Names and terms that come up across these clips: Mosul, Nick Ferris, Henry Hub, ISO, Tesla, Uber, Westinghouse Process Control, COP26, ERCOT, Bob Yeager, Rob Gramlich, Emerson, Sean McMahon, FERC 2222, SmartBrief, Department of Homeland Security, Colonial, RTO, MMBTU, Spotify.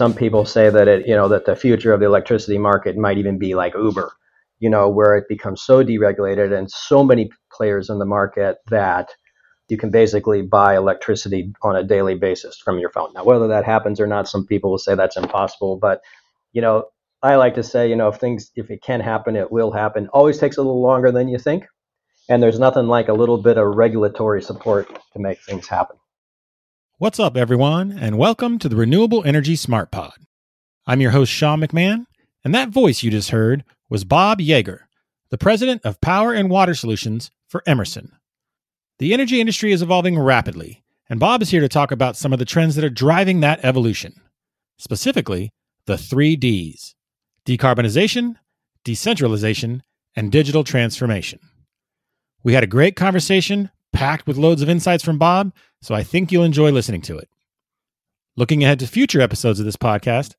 Some people say that it, you know, that the future of the electricity market might even be like Uber, you know, where it becomes so deregulated and so many players in the market that you can basically buy electricity on a daily basis from your phone. Now, whether that happens or not, some people will say that's impossible. But, you know, I like to say, you know, if it can happen, it will happen. Always takes a little longer than you think. And there's nothing like a little bit of regulatory support to make things happen. What's up, everyone, and welcome to the Renewable Energy Smart Pod. I'm your host, Sean McMahon, and that voice you just heard was Bob Yeager, the president of Power and Water Solutions for Emerson. The energy industry is evolving rapidly, and Bob is here to talk about some of the trends that are driving that evolution, specifically the three Ds: decarbonization, decentralization, and digital transformation. We had a great conversation packed with loads of insights from Bob, so I think you'll enjoy listening to it. Looking ahead to future episodes of this podcast,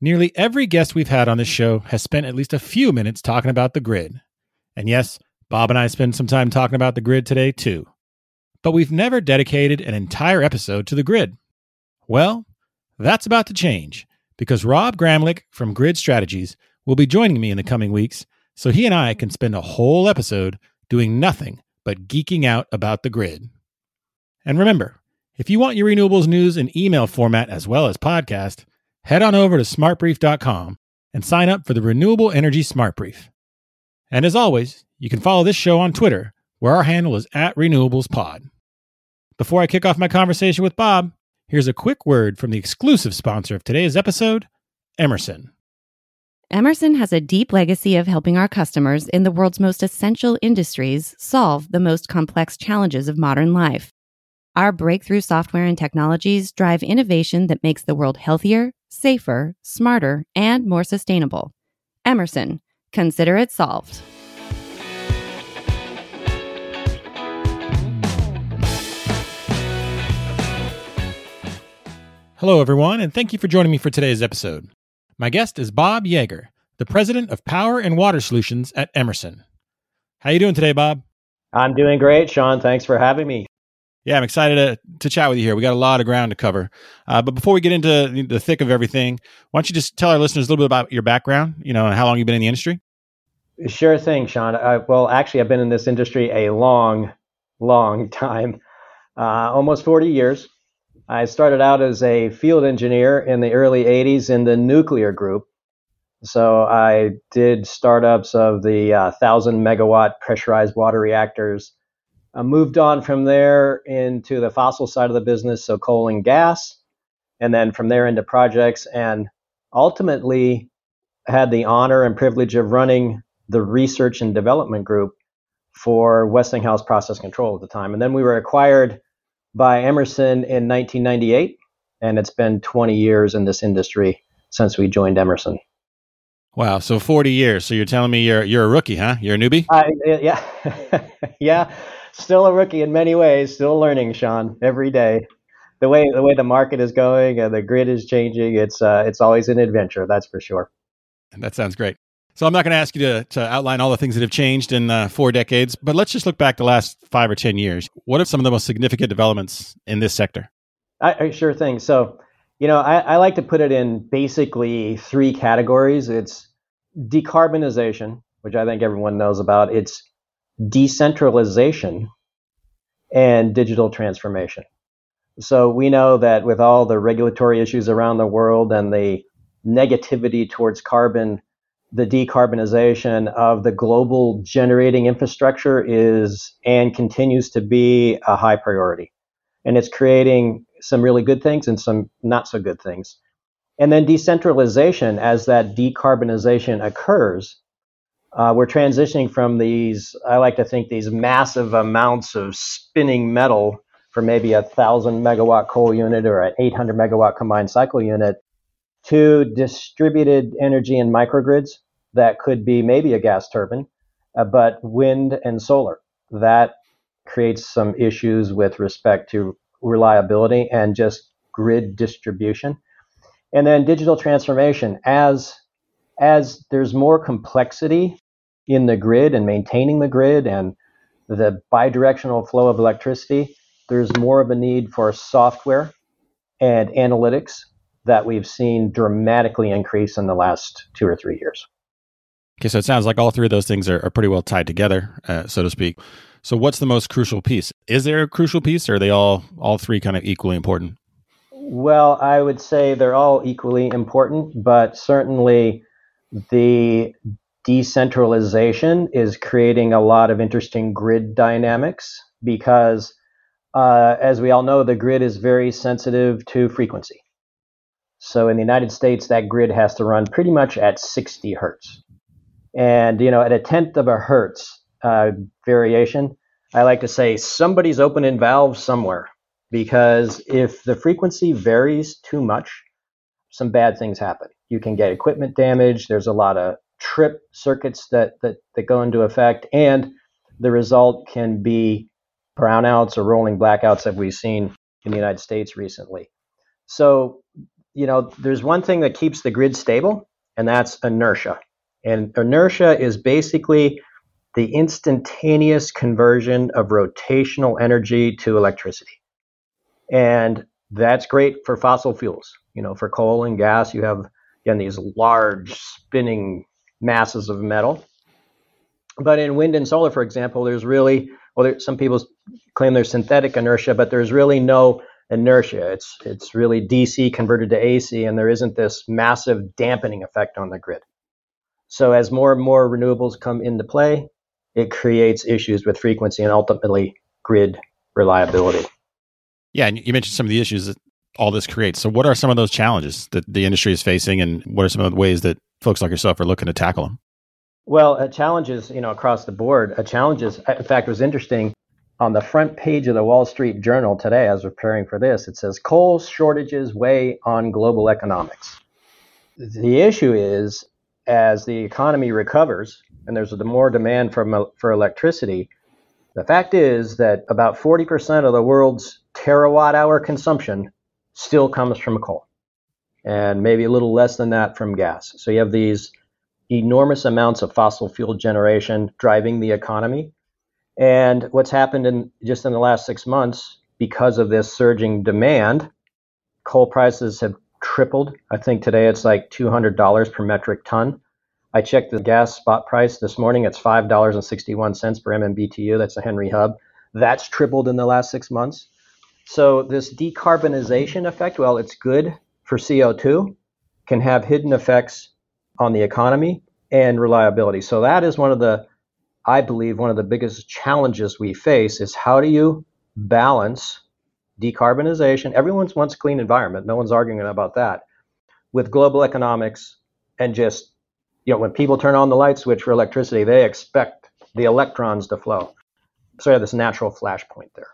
nearly every guest we've had on this show has spent at least a few minutes talking about the grid. And yes, Bob and I spend some time talking about the grid today too. But we've never dedicated an entire episode to the grid. Well, that's about to change because Rob Gramlich from Grid Strategies will be joining me in the coming weeks, so he and I can spend a whole episode doing nothing but geeking out about the grid. And remember, if you want your renewables news in email format as well as podcast, head on over to smartbrief.com and sign up for the Renewable Energy Smart Brief. And as always, you can follow this show on Twitter, where our handle is @RenewablesPod. Before I kick off my conversation with Bob, here's a quick word from the exclusive sponsor of today's episode, Emerson. Emerson has a deep legacy of helping our customers in the world's most essential industries solve the most complex challenges of modern life. Our breakthrough software and technologies drive innovation that makes the world healthier, safer, smarter, and more sustainable. Emerson, consider it solved. Hello, everyone, and thank you for joining me for today's episode. My guest is Bob Yeager, the president of Power and Water Solutions at Emerson. How you doing today, Bob? I'm doing great, Sean. Thanks for having me. Yeah, I'm excited to chat with you here. We got a lot of ground to cover. But before we get into the thick of everything, why don't you just tell our listeners a little bit about your background, you know, and how long you've been in the industry? Sure thing, Sean. Well, actually, I've been in this industry a long time, almost 40 years. I started out as a field engineer in the early 80s in the nuclear group. So I did startups of the 1,000-megawatt pressurized water reactors. I moved on from there into the fossil side of the business, so coal and gas, and then from there into projects, and ultimately had the honor and privilege of running the research and development group for Westinghouse Process Control at the time. And then we were acquired by Emerson in 1998, and it's been 20 years in this industry since we joined Emerson. Wow, so 40 years. So you're telling me you're a rookie, huh? You're a newbie? Yeah. Yeah, still a rookie in many ways, still learning, Sean, every day. The way the market is going and the grid is changing, it's always an adventure, that's for sure. And that sounds great. So I'm not going to ask you to outline all the things that have changed in 4 decades, but let's just look back the last 5 or 10 years. What are some of the most significant developments in this sector? Sure thing. So, you know, I like to put it in basically 3 categories. It's decarbonization, which I think everyone knows about. It's decentralization and digital transformation. So we know that with all the regulatory issues around the world and the negativity towards carbon, the decarbonization of the global generating infrastructure is and continues to be a high priority. And it's creating some really good things and some not so good things. And then decentralization, as that decarbonization occurs, we're transitioning from these, I like to think, these massive amounts of spinning metal for maybe a 1,000-megawatt coal unit or an 800-megawatt combined cycle unit to distributed energy and microgrids. That could be maybe a gas turbine, but wind and solar. That creates some issues with respect to reliability and just grid distribution. And then digital transformation. As there's more complexity in the grid and maintaining the grid and the bidirectional flow of electricity, there's more of a need for software and analytics that we've seen dramatically increase in the last 2 or 3 years. Okay, so it sounds like all three of those things are pretty well tied together, so to speak. So what's the most crucial piece? Is there a crucial piece, or are they all three kind of equally important? Well, I would say they're all equally important, but certainly the decentralization is creating a lot of interesting grid dynamics because, as we all know, the grid is very sensitive to frequency. So in the United States, that grid has to run pretty much at 60 hertz. And, you know, at a tenth of a hertz variation, I like to say somebody's opening valve somewhere, because if the frequency varies too much, some bad things happen. You can get equipment damage. There's a lot of trip circuits that go into effect, and the result can be brownouts or rolling blackouts that we've seen in the United States recently. So, you know, there's one thing that keeps the grid stable, and that's inertia. And inertia is basically the instantaneous conversion of rotational energy to electricity. And that's great for fossil fuels. You know, for coal and gas, you have, again, these large spinning masses of metal. But in wind and solar, for example, there's really, some people claim there's synthetic inertia, but there's really no inertia. It's really DC converted to AC, and there isn't this massive dampening effect on the grid. So as more and more renewables come into play, it creates issues with frequency and ultimately grid reliability. Yeah, and you mentioned some of the issues that all this creates. So what are some of those challenges that the industry is facing, and what are some of the ways that folks like yourself are looking to tackle them? Well, challenges, you know, across the board. Challenges, in fact, it was interesting. On the front page of the Wall Street Journal today, as we're preparing for this, it says, coal shortages weigh on global economics. The issue is, as the economy recovers and there's more demand for electricity, the fact is that about 40% of the world's terawatt hour consumption still comes from coal, and maybe a little less than that from gas. So you have these enormous amounts of fossil fuel generation driving the economy. And what's happened in the last 6 months, because of this surging demand, coal prices have tripled. I think today it's like $200 per metric ton. I checked the gas spot price this morning. It's $5.61 per MMBTU. That's a Henry Hub. That's tripled in the last 6 months. So this decarbonization effect, well, it's good for CO2, can have hidden effects on the economy and reliability. So that is one of the biggest challenges we face is, how do you balance decarbonization? Everyone wants a clean environment. No one's arguing about that, with global economics. And just, you know, when people turn on the light switch for electricity, they expect the electrons to flow. So you have this natural flashpoint there.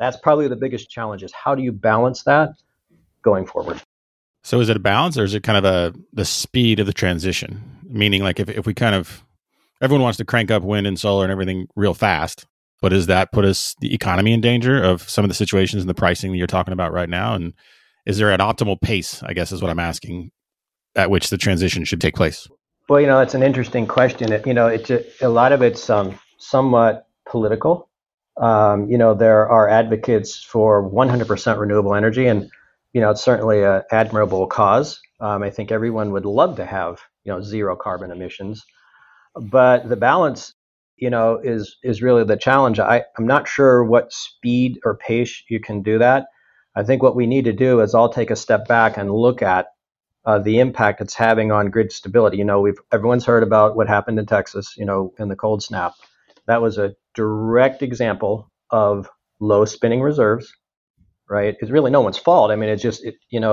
That's probably the biggest challenge, is how do you balance that going forward? So is it a balance, or is it kind of the speed of the transition? Meaning, like, if we kind of, everyone wants to crank up wind and solar and everything real fast, but does that put the economy in danger of some of the situations and the pricing that you're talking about right now? And is there an optimal pace, I guess is what I'm asking, at which the transition should take place? Well, you know, that's an interesting question. It's a lot of it's somewhat political. You know, there are advocates for 100% renewable energy, and, you know, it's certainly an admirable cause. I think everyone would love to have, you know, zero carbon emissions, but the balance, you know, is really the challenge. I'm not sure what speed or pace you can do that. I think what we need to do is all take a step back and look at the impact it's having on grid stability. You know, everyone's heard about what happened in Texas, you know, in the cold snap. That was a direct example of low spinning reserves, right? It's really no one's fault. I mean, it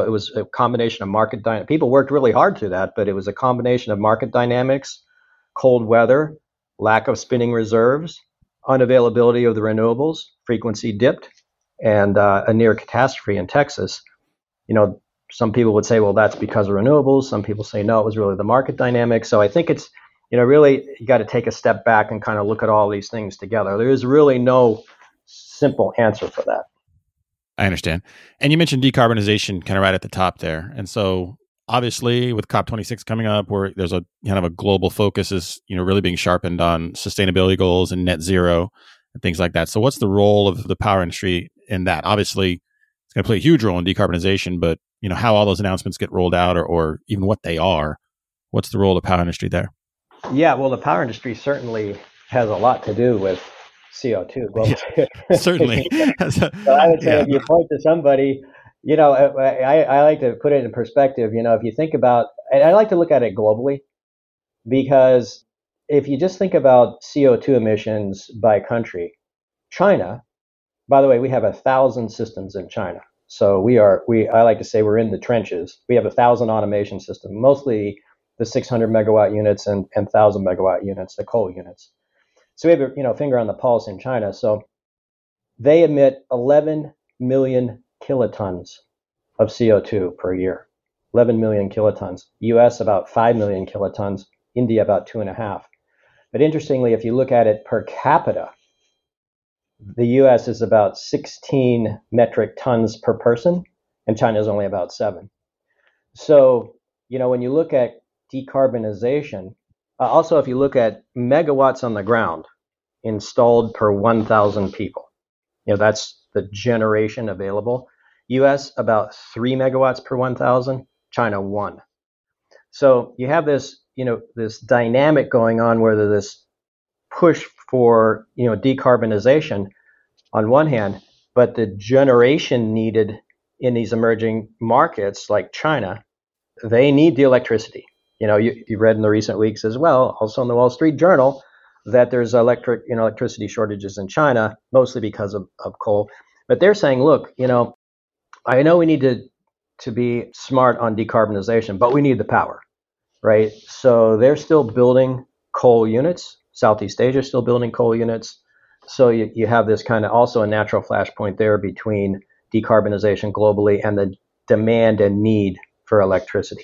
was a combination of market dynamics. People worked really hard through that, but it was a combination of market dynamics, cold weather, lack of spinning reserves, unavailability of the renewables, frequency dipped, and a near catastrophe in Texas. You know, some people would say, well, that's because of renewables. Some people say, no, it was really the market dynamic. So I think it's, you know, really, you got to take a step back and kind of look at all these things together. There is really no simple answer for that. I understand. And you mentioned decarbonization kind of right at the top there. And so obviously, with COP26 coming up, where there's a kind of a global focus is, you know, really being sharpened on sustainability goals and net zero and things like that. So what's the role of the power industry in that? Obviously, it's going to play a huge role in decarbonization, but you know, how all those announcements get rolled out, or even what they are. What's the role of the power industry there? Yeah, well, the power industry certainly has a lot to do with CO2 globally. Yeah, certainly. So I would say if you point to somebody, you know, I like to put it in perspective. You know, if you think about, and I like to look at it globally, because if you just think about CO2 emissions by country, China, by the way, we have 1,000 systems in China. So I like to say we're in the trenches. We have 1,000 automation systems, mostly the 600 megawatt units and 1,000 megawatt units, the coal units. So we have a finger on the pulse in China. So they emit 11 million kilotons of CO2 per year. 11 million kilotons. U.S. about 5 million kilotons. India about 2.5. But interestingly, if you look at it per capita, the U.S. is about 16 metric tons per person, and China is only about 7. So, when you look at decarbonization, also if you look at megawatts on the ground installed per 1,000 people, that's the generation available. U.S. about 3 megawatts per 1,000, China 1. So you have this, this dynamic going on where there's this push for decarbonization on one hand, but the generation needed in these emerging markets like China, they need the electricity. You read in the recent weeks as well, also in the Wall Street Journal, that there's electricity shortages in China, mostly because of coal. But they're saying, look, I know we need to be smart on decarbonization, but we need the power, right? So they're still building coal units. Southeast Asia is still building coal units. So you have this kind of also a natural flashpoint there between decarbonization globally and the demand and need for electricity.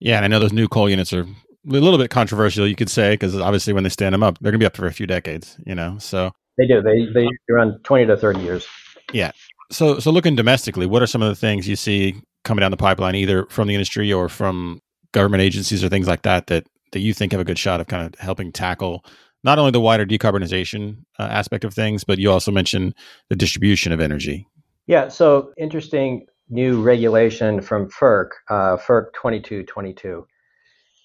Yeah, and I know those new coal units are a little bit controversial, you could say, because obviously when they stand them up, they're going to be up for a few decades, so. They do. They run 20 to 30 years. Yeah. So looking domestically, what are some of the things you see coming down the pipeline, either from the industry or from government agencies or things like that you think have a good shot of kind of helping tackle not only the wider decarbonization aspect of things, but you also mentioned the distribution of energy? Yeah, so interesting new regulation from FERC, FERC 2222.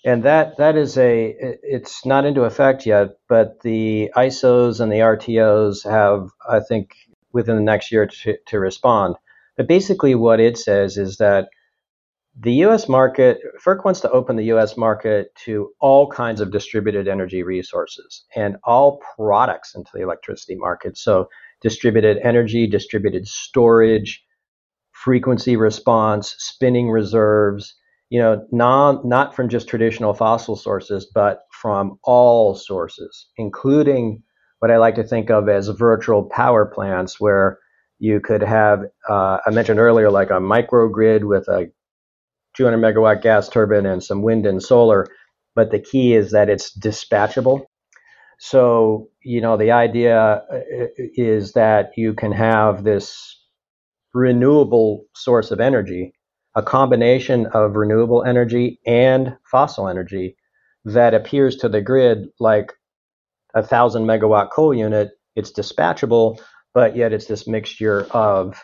And that is it's not into effect yet, but the ISOs and the RTOs have, I think, within the next year to respond. But basically what it says is that the U.S. market, FERC wants to open the U.S. market to all kinds of distributed energy resources and all products into the electricity market. So distributed energy, distributed storage, frequency response, spinning reserves, not from just traditional fossil sources, but from all sources, including what I like to think of as virtual power plants, where you could have, I mentioned earlier, like a microgrid with a 200 megawatt gas turbine and some wind and solar, but the key is that it's dispatchable. So, the idea is that you can have this renewable source of energy, a combination of renewable energy and fossil energy that appears to the grid like 1,000 megawatt coal unit. It's dispatchable, but yet it's this mixture of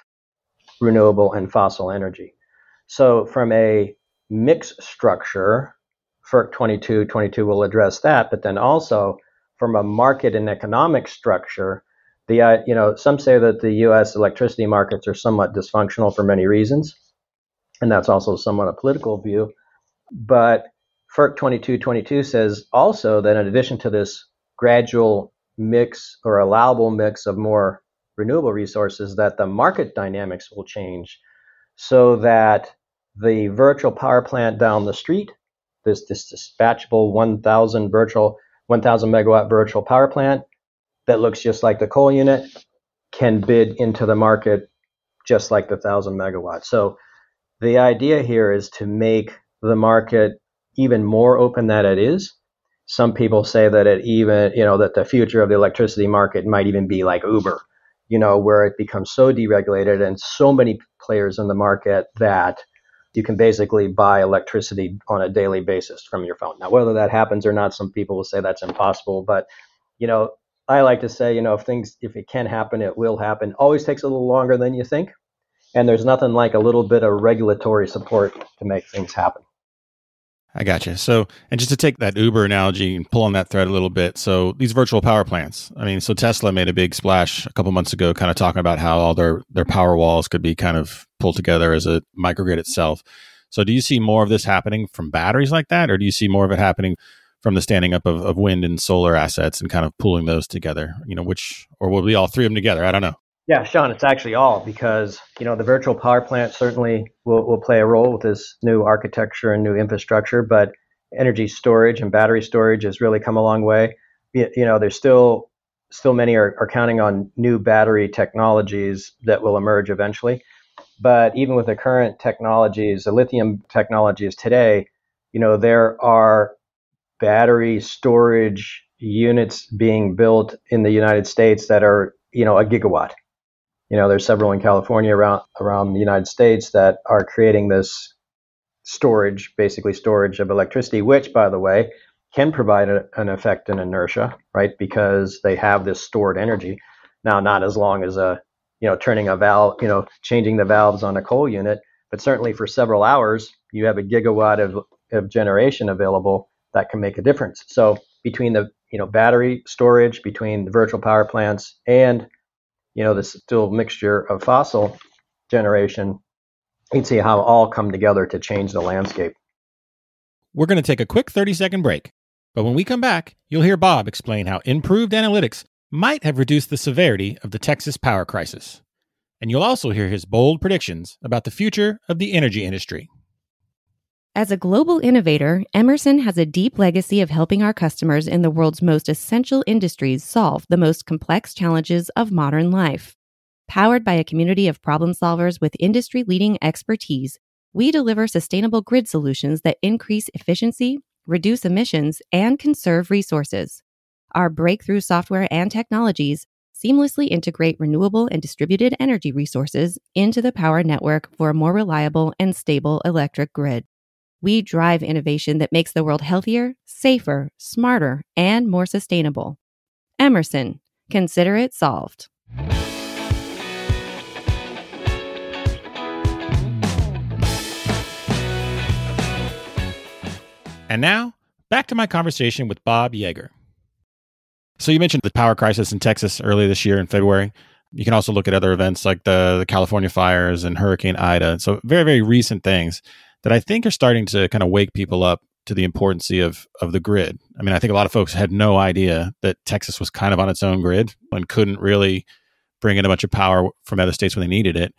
renewable and fossil energy. So from a mix structure, FERC 2222 will address that, but then also from a market and economic structure, some say that the U.S. electricity markets are somewhat dysfunctional for many reasons, and that's also somewhat a political view. But FERC 2222 says also that in addition to this gradual mix or allowable mix of more renewable resources, that the market dynamics will change so that the virtual power plant down the street, this dispatchable 1,000 megawatt virtual power plant that looks just like the coal unit, can bid into the market just like the 1,000 megawatts. So the idea here is to make the market even more open than it is. Some people say that it even, that the future of the electricity market might even be like Uber, where it becomes so deregulated and so many players in the market that you can basically buy electricity on a daily basis from your phone. Now, whether that happens or not, some people will say that's impossible, but, I like to say, if it can happen, it will happen. Always takes a little longer than you think. And there's nothing like a little bit of regulatory support to make things happen. I got you. So, and just to take that Uber analogy and pull on that thread a little bit. So these virtual power plants, I mean, so Tesla made a big splash a couple months ago, kind of talking about how all their power walls could be kind of pulled together as a microgrid itself. So do you see more of this happening from batteries like that? Or do you see more of it happening from the standing up of wind and solar assets and kind of pooling those together, you know, which, or will be all three of them together? I don't know. Yeah, Sean, it's actually all because, you know, the virtual power plant certainly will play a role with this new architecture and new infrastructure, but energy storage and battery storage has really come a long way. You know, there's still many are counting on new battery technologies that will emerge eventually. But even with the current technologies, the lithium technologies today, you know, there are battery storage units being built in the United States that are, you know, a gigawatt. You know, there's several in California around the United States that are creating this storage, basically storage of electricity, which, by the way, can provide an effect in inertia, right? Because they have this stored energy. Now, not as long as turning a valve, you know, changing the valves on a coal unit, but certainly for several hours, you have a gigawatt of generation available that can make a difference. So between the, you know, battery storage, between the virtual power plants and, you know, this still mixture of fossil generation, you can see how all come together to change the landscape. We're going to take a quick 30-second break, but when we come back, you'll hear Bob explain how improved analytics might have reduced the severity of the Texas power crisis. And you'll also hear his bold predictions about the future of the energy industry. As a global innovator, Emerson has a deep legacy of helping our customers in the world's most essential industries solve the most complex challenges of modern life. Powered by a community of problem solvers with industry-leading expertise, we deliver sustainable grid solutions that increase efficiency, reduce emissions, and conserve resources. Our breakthrough software and technologies seamlessly integrate renewable and distributed energy resources into the power network for a more reliable and stable electric grid. We drive innovation that makes the world healthier, safer, smarter, and more sustainable. Emerson, consider it solved. And now, back to my conversation with Bob Yeager. So you mentioned the power crisis in Texas earlier this year in February. You can also look at other events like the California fires and Hurricane Ida. So very, very recent things that I think are starting to kind of wake people up to the importance of the grid. I mean, I think a lot of folks had no idea that Texas was kind of on its own grid and couldn't really bring in a bunch of power from other states when they needed it.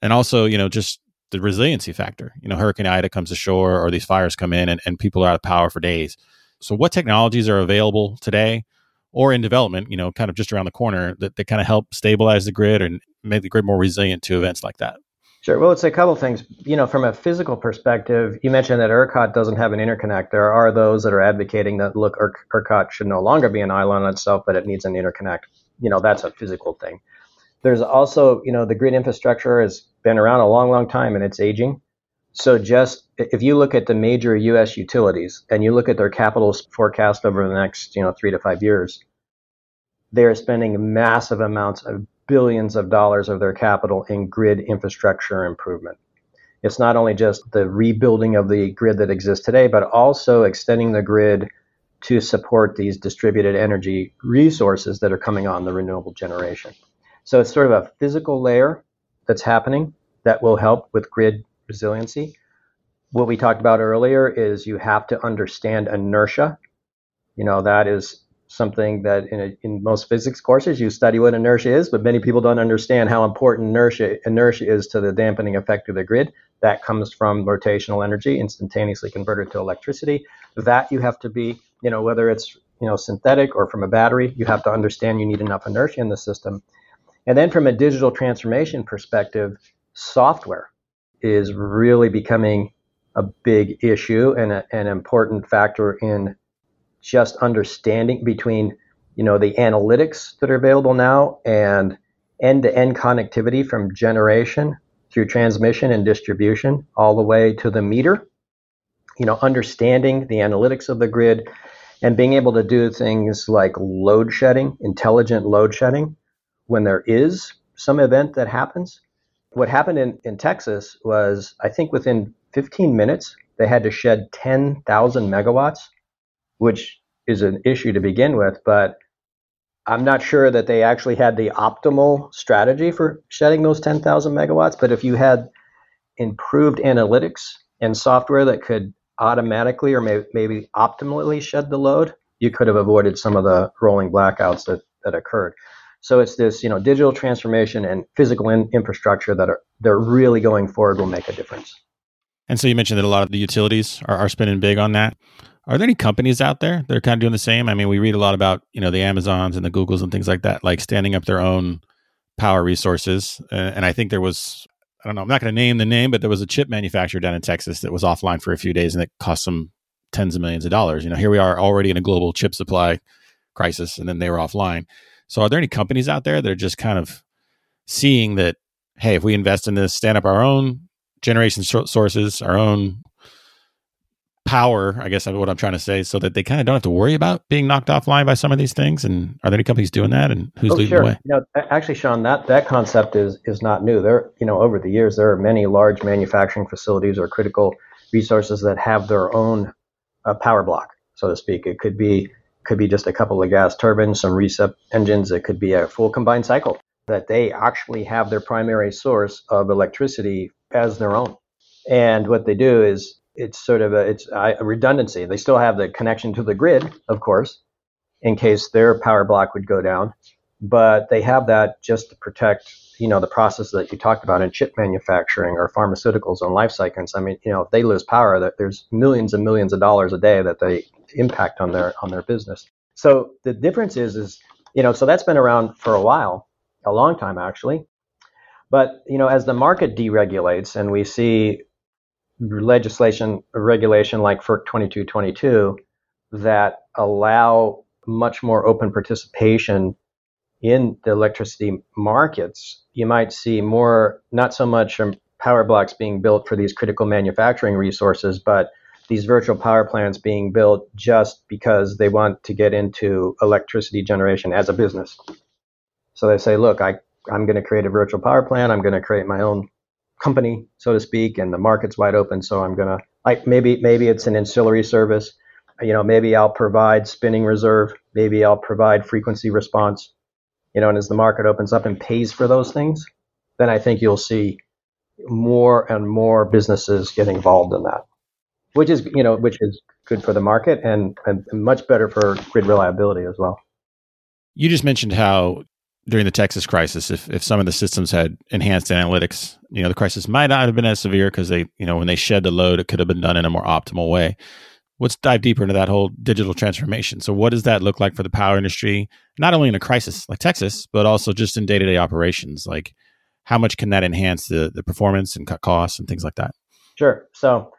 And also, you know, just the resiliency factor. You know, Hurricane Ida comes ashore or these fires come in and people are out of power for days. So what technologies are available today or in development, you know, kind of just around the corner that kind of help stabilize the grid and make the grid more resilient to events like that? Sure. Well, it's a couple things. You know, from a physical perspective, you mentioned that ERCOT doesn't have an interconnect. There are those that are advocating that, look, ERCOT should no longer be an island on itself, but it needs an interconnect. You know, that's a physical thing. There's also, you know, the grid infrastructure has been around a long, long time and it's aging. So just if you look at the major U.S. utilities and you look at their capital forecast over the next, you know, 3 to 5 years, they're spending massive amounts of billions of dollars of their capital in grid infrastructure improvement. It's not only just the rebuilding of the grid that exists today, but also extending the grid to support these distributed energy resources that are coming on the renewable generation. So it's sort of a physical layer that's happening that will help with grid resiliency. What we talked about earlier is you have to understand inertia. You know, that is something that in most physics courses, you study what inertia is, but many people don't understand how important inertia is to the dampening effect of the grid. That comes from rotational energy instantaneously converted to electricity. That you have to be, you know, whether it's, you know, synthetic or from a battery, you have to understand you need enough inertia in the system. And then from a digital transformation perspective, software is really becoming a big issue and an important factor in just understanding between, you know, the analytics that are available now and end-to-end connectivity from generation through transmission and distribution all the way to the meter, you know, understanding the analytics of the grid and being able to do things like load shedding, intelligent load shedding, when there is some event that happens. What happened in Texas was, I think within 15 minutes, they had to shed 10,000 megawatts, which is an issue to begin with, but I'm not sure that they actually had the optimal strategy for shedding those 10,000 megawatts. But if you had improved analytics and software that could automatically or maybe optimally shed the load, you could have avoided some of the rolling blackouts that occurred. So it's this, digital transformation and physical infrastructure they're really going forward will make a difference. And so you mentioned that a lot of the utilities are spending big on that. Are there any companies out there that are kind of doing the same? I mean, we read a lot about, the Amazons and the Googles and things like that, like standing up their own power resources. And I think there was, I'm not going to name the name, but there was a chip manufacturer down in Texas that was offline for a few days and it cost some tens of millions of dollars. Here we are already in a global chip supply crisis and then they were offline. So are there any companies out there that are just kind of seeing that, hey, if we invest in this, stand up our own generation sources, our own power, I guess is what I'm trying to say, so that they kind of don't have to worry about being knocked offline by some of these things? And are there any companies doing that? And who's leading the way? Actually, Sean, that concept is not new. There, over the years, there are many large manufacturing facilities or critical resources that have their own power block, so to speak. It could be just a couple of gas turbines, some recip engines. It could be a full combined cycle that they actually have their primary source of electricity as their own. And what they do is, it's sort of a redundancy. They still have the connection to the grid, of course, in case their power block would go down. But they have that just to protect, the process that you talked about in chip manufacturing or pharmaceuticals and life cycles. I mean, if they lose power, that there's millions and millions of dollars a day that they impact on their business. So the difference is so that's been around for a while, a long time actually. But as the market deregulates and we see legislation or regulation like FERC 2222 that allow much more open participation in the electricity markets, you might see more, not so much power blocks being built for these critical manufacturing resources, but these virtual power plants being built just because they want to get into electricity generation as a business. So they say, look, I'm going to create a virtual power plant. I'm going to create my own company, so to speak, and the market's wide open. So I'm going to, maybe it's an ancillary service. Maybe I'll provide spinning reserve. Maybe I'll provide frequency response. And as the market opens up and pays for those things, then I think you'll see more and more businesses get involved in that, which is good for the market and much better for grid reliability as well. You just mentioned how during the Texas crisis, if some of the systems had enhanced analytics, the crisis might not have been as severe because they, when they shed the load, it could have been done in a more optimal way. Let's dive deeper into that whole digital transformation. So what does that look like for the power industry, not only in a crisis like Texas, but also just in day-to-day operations? Like how much can that enhance the performance and cut costs and things like that? Sure. So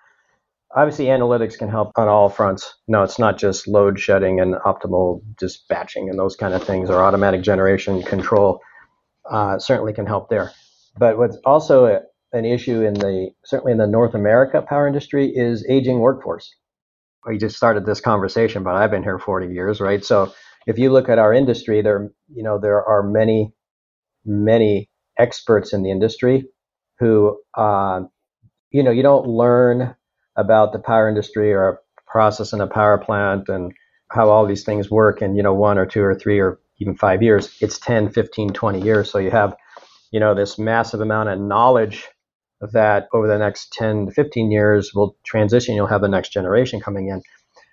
obviously analytics can help on all fronts. No, it's not just load shedding and optimal dispatching and those kind of things, or automatic generation control certainly can help there. But what's also an issue certainly in the North America power industry is aging workforce. We just started this conversation, but I've been here 40 years, right? So if you look at our industry, there are many, many experts in the industry who, you don't learn about the power industry or a process in a power plant and how all these things work in, 1 or 2 or 3 or even 5 years. It's 10, 15, 20 years. So you have, this massive amount of knowledge that over the next 10 to 15 years will transition. You'll have the next generation coming in.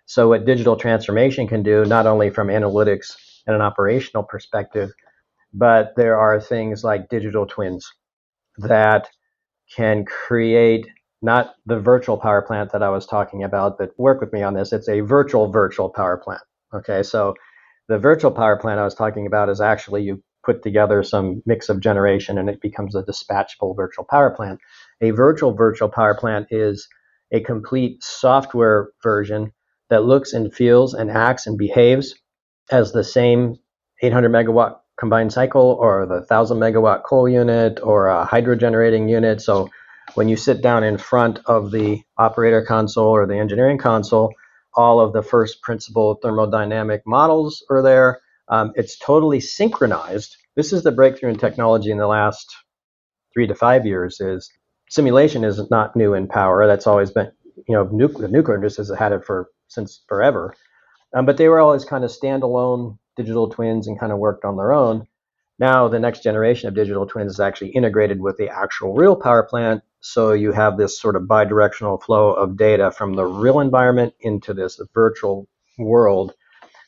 So what digital transformation can do, not only from analytics and an operational perspective, but there are things like digital twins that can create not the virtual power plant that I was talking about, but work with me on this. It's a virtual power plant. Okay, so the virtual power plant I was talking about is actually you put together some mix of generation and it becomes a dispatchable virtual power plant. A virtual power plant is a complete software version that looks and feels and acts and behaves as the same 800 megawatt combined cycle or the 1,000 megawatt coal unit or a hydro generating unit. So when you sit down in front of the operator console or the engineering console, all of the first principle thermodynamic models are there. It's totally synchronized. This is the breakthrough in technology in the last 3 to 5 years is simulation is not new in power. That's always been, you know, the nuclear industry has had it since forever. But they were always kind of standalone digital twins and kind of worked on their own. Now the next generation of digital twins is actually integrated with the actual real power plant. So you have this sort of bidirectional flow of data from the real environment into this virtual world.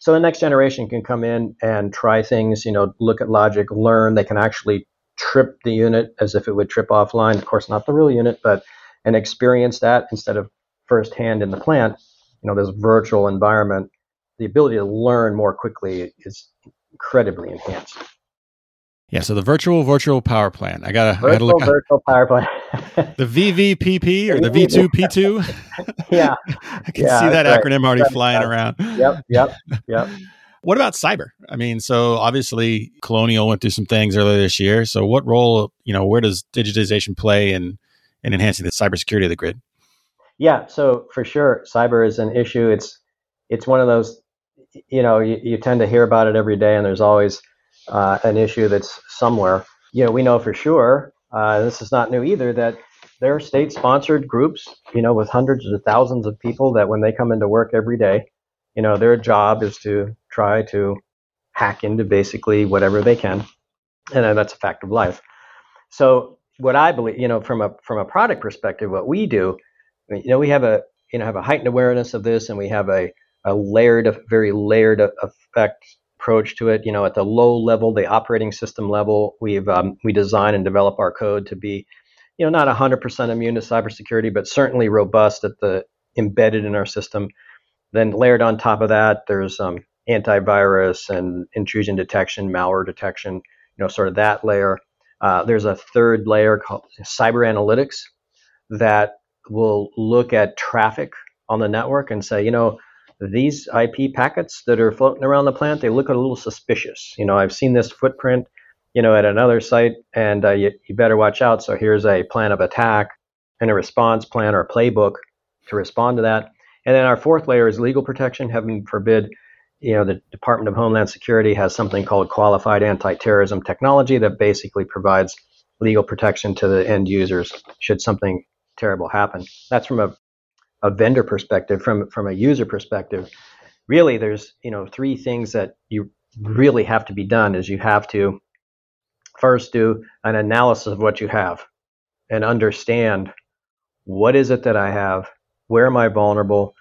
So the next generation can come in and try things, you know, look at logic, learn. They can actually trip the unit as if it would trip offline. Of course, not the real unit, but and experience that instead of firsthand in the plant, you know, this virtual environment. The ability to learn more quickly is incredibly enhanced. Yeah, so the virtual power plant. I gotta look up. Virtual power plant. The VVPP or the V2P2. Yeah. I can see that acronym already flying around. Yep. What about cyber? I mean, so obviously Colonial went through some things earlier this year. So what role, you know, where does digitization play in enhancing the cybersecurity of the grid? Yeah, so for sure, cyber is an issue. It's one of those, you know, you tend to hear about it every day, and there's always an issue that's somewhere. You know, we know for sure, this is not new either, that there are state-sponsored groups, you know, with hundreds of thousands of people that when they come into work every day, you know, their job is to try to hack into basically whatever they can. And that's a fact of life. So what I believe, you know, from a product perspective, what we do, you know, we have a heightened awareness of this, and we have a very layered effect approach to it. You know, at the low level, the operating system level, we design and develop our code to be, you know, not 100% immune to cybersecurity, but certainly robust at the embedded in our system. Then layered on top of that, there's antivirus and intrusion detection, malware detection, you know, sort of that layer. There's a third layer called cyber analytics that will look at traffic on the network and say, you know, these IP packets that are floating around the plant, they look a little suspicious. You know, I've seen this footprint, you know, at another site, and you better watch out. So here's a plan of attack and a response plan or playbook to respond to that. And then our fourth layer is legal protection. Heaven forbid, you know, the Department of Homeland Security has something called qualified anti-terrorism technology that basically provides legal protection to the end users should something terrible happen. That's from a vendor perspective. From a user perspective, really, there's, you know, three things that you really have to be done is you have to first do an analysis of what you have and understand what is it that I have, where am I vulnerable,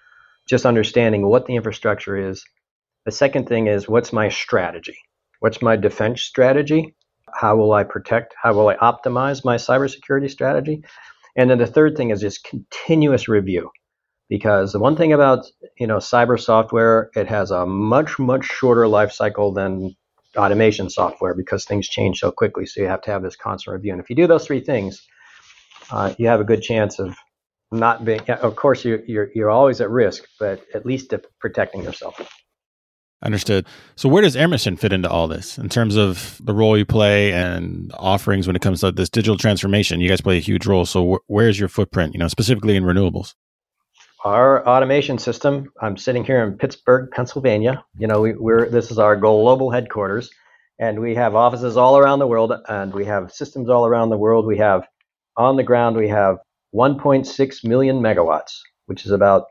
just understanding what the infrastructure is. The second thing is what's my strategy? What's my defense strategy? How will I protect? How will I optimize my cybersecurity strategy? And then the third thing is just continuous review, because the one thing about, you know, cyber software, it has a much, much shorter life cycle than automation software because things change so quickly. So you have to have this constant review. And if you do those three things, you have a good chance of not being, of course, you're always at risk, but at least protecting yourself. Understood. So where does Emerson fit into all this in terms of the role you play and offerings when it comes to this digital transformation? You guys play a huge role. So where's your footprint, you know, specifically in renewables? Our automation system, I'm sitting here in Pittsburgh, Pennsylvania. You know, this is our global headquarters, and we have offices all around the world, and we have systems all around the world. We have on the ground, we have 1.6 million megawatts, which is about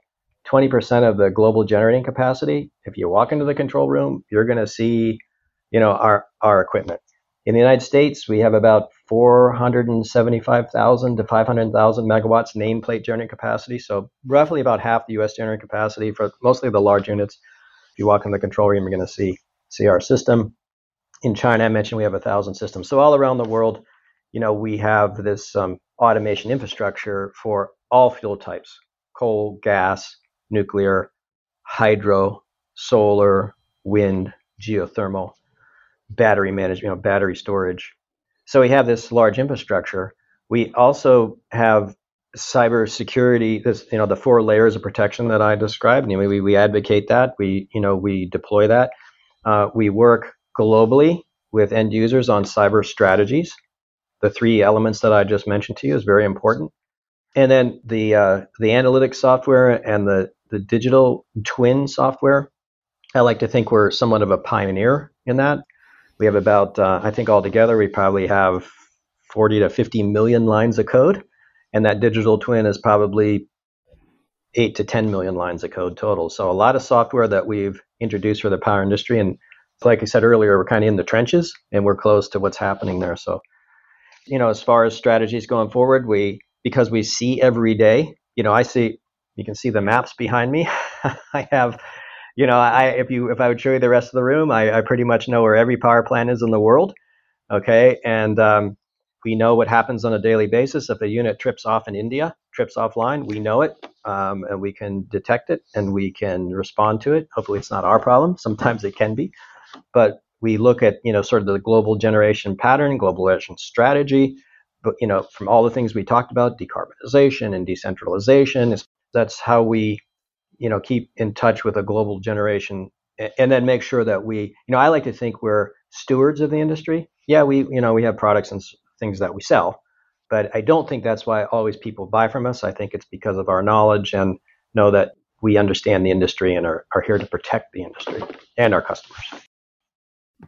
20% of the global generating capacity. If you walk into the control room, you're going to see, you know, our equipment. In the United States, we have about 475,000 to 500,000 megawatts nameplate generating capacity. So roughly about half the U.S. generating capacity for mostly the large units. If you walk in the control room, you're going to see our system. In China, I mentioned we have 1,000 systems. So all around the world, you know, we have this automation infrastructure for all fuel types: coal, gas, nuclear, hydro, solar, wind, geothermal, battery management, you know, battery storage. So we have this large infrastructure. We also have cybersecurity, this, you know, the four layers of protection that I described. Anyway, we advocate that. We, you know, we deploy that. We work globally with end users on cyber strategies. The three elements that I just mentioned to you is very important. And then the analytics software and the digital twin software, I like to think we're somewhat of a pioneer in that. We have about, I think altogether, we probably have 40 to 50 million lines of code. And that digital twin is probably 8 to 10 million lines of code total. So a lot of software that we've introduced for the power industry. And like I said earlier, we're kind of in the trenches and we're close to what's happening there. So, you know, as far as strategies going forward, because we see every day, you know, you can see the maps behind me. I have, you know, if I would show you the rest of the room, I pretty much know where every power plant is in the world. Okay. And, we know what happens on a daily basis. If a unit trips off in India, trips offline, we know it, and we can detect it and we can respond to it. Hopefully it's not our problem. Sometimes it can be, but we look at, you know, sort of the global generation pattern, global generation strategy, but, you know, from all the things we talked about, decarbonization and decentralization, that's how we, you know, keep in touch with a global generation and then make sure that we, you know, I like to think we're stewards of the industry. Yeah, we have products and things that we sell, but I don't think that's why always people buy from us. I think it's because of our knowledge and know that we understand the industry and are here to protect the industry and our customers.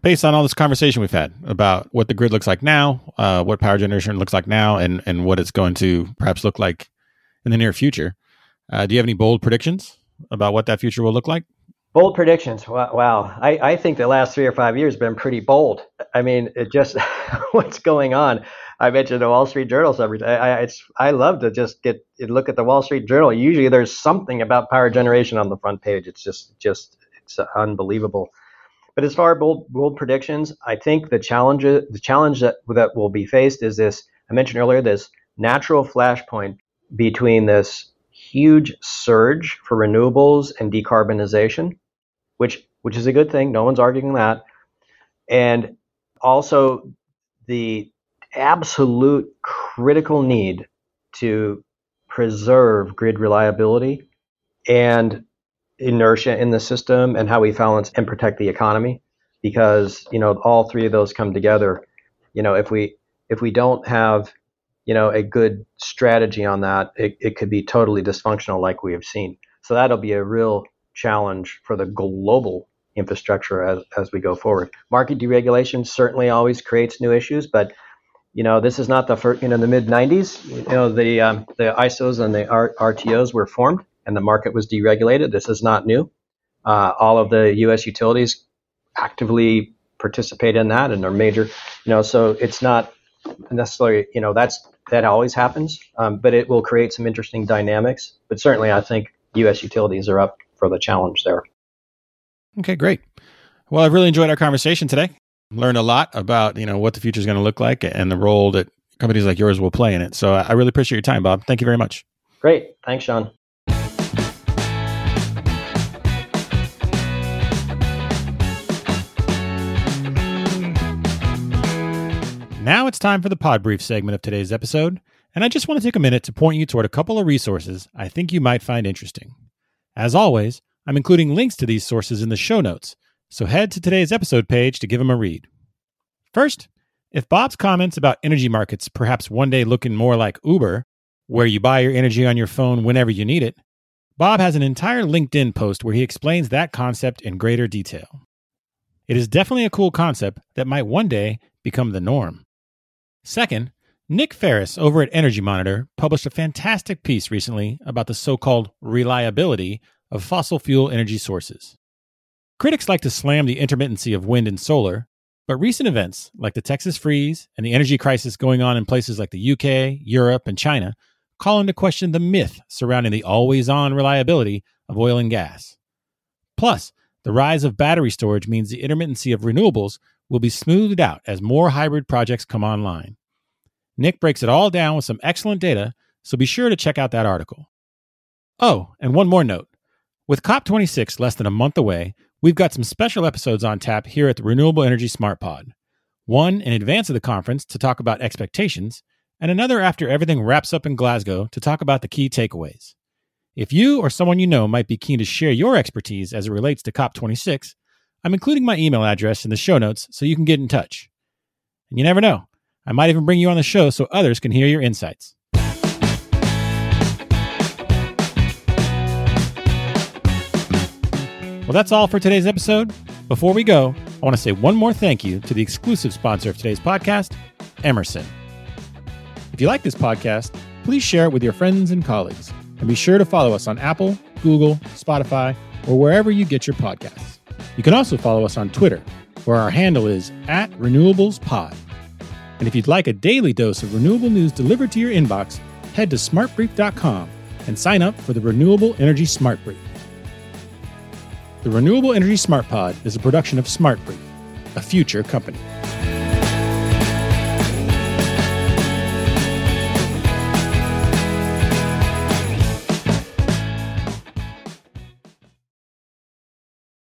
Based on all this conversation we've had about what the grid looks like now, what power generation looks like now, and what it's going to perhaps look like in the near future, do you have any bold predictions about what that future will look like? Bold predictions. Wow. I think the last 3 or 5 years have been pretty bold. I mean, it just what's going on. I mentioned the Wall Street Journal every day. I love to just look at the Wall Street Journal. Usually there's something about power generation on the front page. It's just it's unbelievable. But as far as bold predictions, I think the challenge that will be faced is this. I mentioned earlier this natural flashpoint between this huge surge for renewables and decarbonization, which is a good thing. No one's arguing that. And also the absolute critical need to preserve grid reliability and inertia in the system and how we balance and protect the economy, because, you know, all three of those come together. You know, if we don't have, you know, a good strategy on that, it could be totally dysfunctional like we have seen. So that'll be a real challenge for the global infrastructure as we go forward. Market deregulation certainly always creates new issues, but, you know, this is not the first, you know, in the mid-'90s, you know, the ISOs and the RTOs were formed and the market was deregulated. This is not new. All of the U.S. utilities actively participate in that and are major, you know, so it's not necessarily, you know, that always happens, but it will create some interesting dynamics. But certainly, I think U.S. utilities are up for the challenge there. Okay, great. Well, I've really enjoyed our conversation today. Learned a lot about, you know, what the future is going to look like and the role that companies like yours will play in it. So I really appreciate your time, Bob. Thank you very much. Great. Thanks, Sean. Now it's time for the Pod Brief segment of today's episode, and I just want to take a minute to point you toward a couple of resources I think you might find interesting. As always, I'm including links to these sources in the show notes, so head to today's episode page to give them a read. First, if Bob's comments about energy markets perhaps one day looking more like Uber, where you buy your energy on your phone whenever you need it, Bob has an entire LinkedIn post where he explains that concept in greater detail. It is definitely a cool concept that might one day become the norm. Second, Nick Ferris over at Energy Monitor published a fantastic piece recently about the so-called reliability of fossil fuel energy sources. Critics like to slam the intermittency of wind and solar, but recent events like the Texas freeze and the energy crisis going on in places like the UK, Europe, and China call into question the myth surrounding the always-on reliability of oil and gas. Plus, the rise of battery storage means the intermittency of renewables will be smoothed out as more hybrid projects come online. Nick breaks it all down with some excellent data, so be sure to check out that article. Oh, and one more note. With COP26 less than a month away, we've got some special episodes on tap here at the Renewable Energy Smart Pod. One in advance of the conference to talk about expectations, and another after everything wraps up in Glasgow to talk about the key takeaways. If you or someone you know might be keen to share your expertise as it relates to COP26, I'm including my email address in the show notes so you can get in touch. And you never know, I might even bring you on the show so others can hear your insights. Well, that's all for today's episode. Before we go, I want to say one more thank you to the exclusive sponsor of today's podcast, Emerson. If you like this podcast, please share it with your friends and colleagues. And be sure to follow us on Apple, Google, Spotify, or wherever you get your podcasts. You can also follow us on Twitter, where our handle is @RenewablesPod. And if you'd like a daily dose of renewable news delivered to your inbox, head to smartbrief.com and sign up for the Renewable Energy Smart Brief. The Renewable Energy Smart Pod is a production of SmartBrief, a Future company.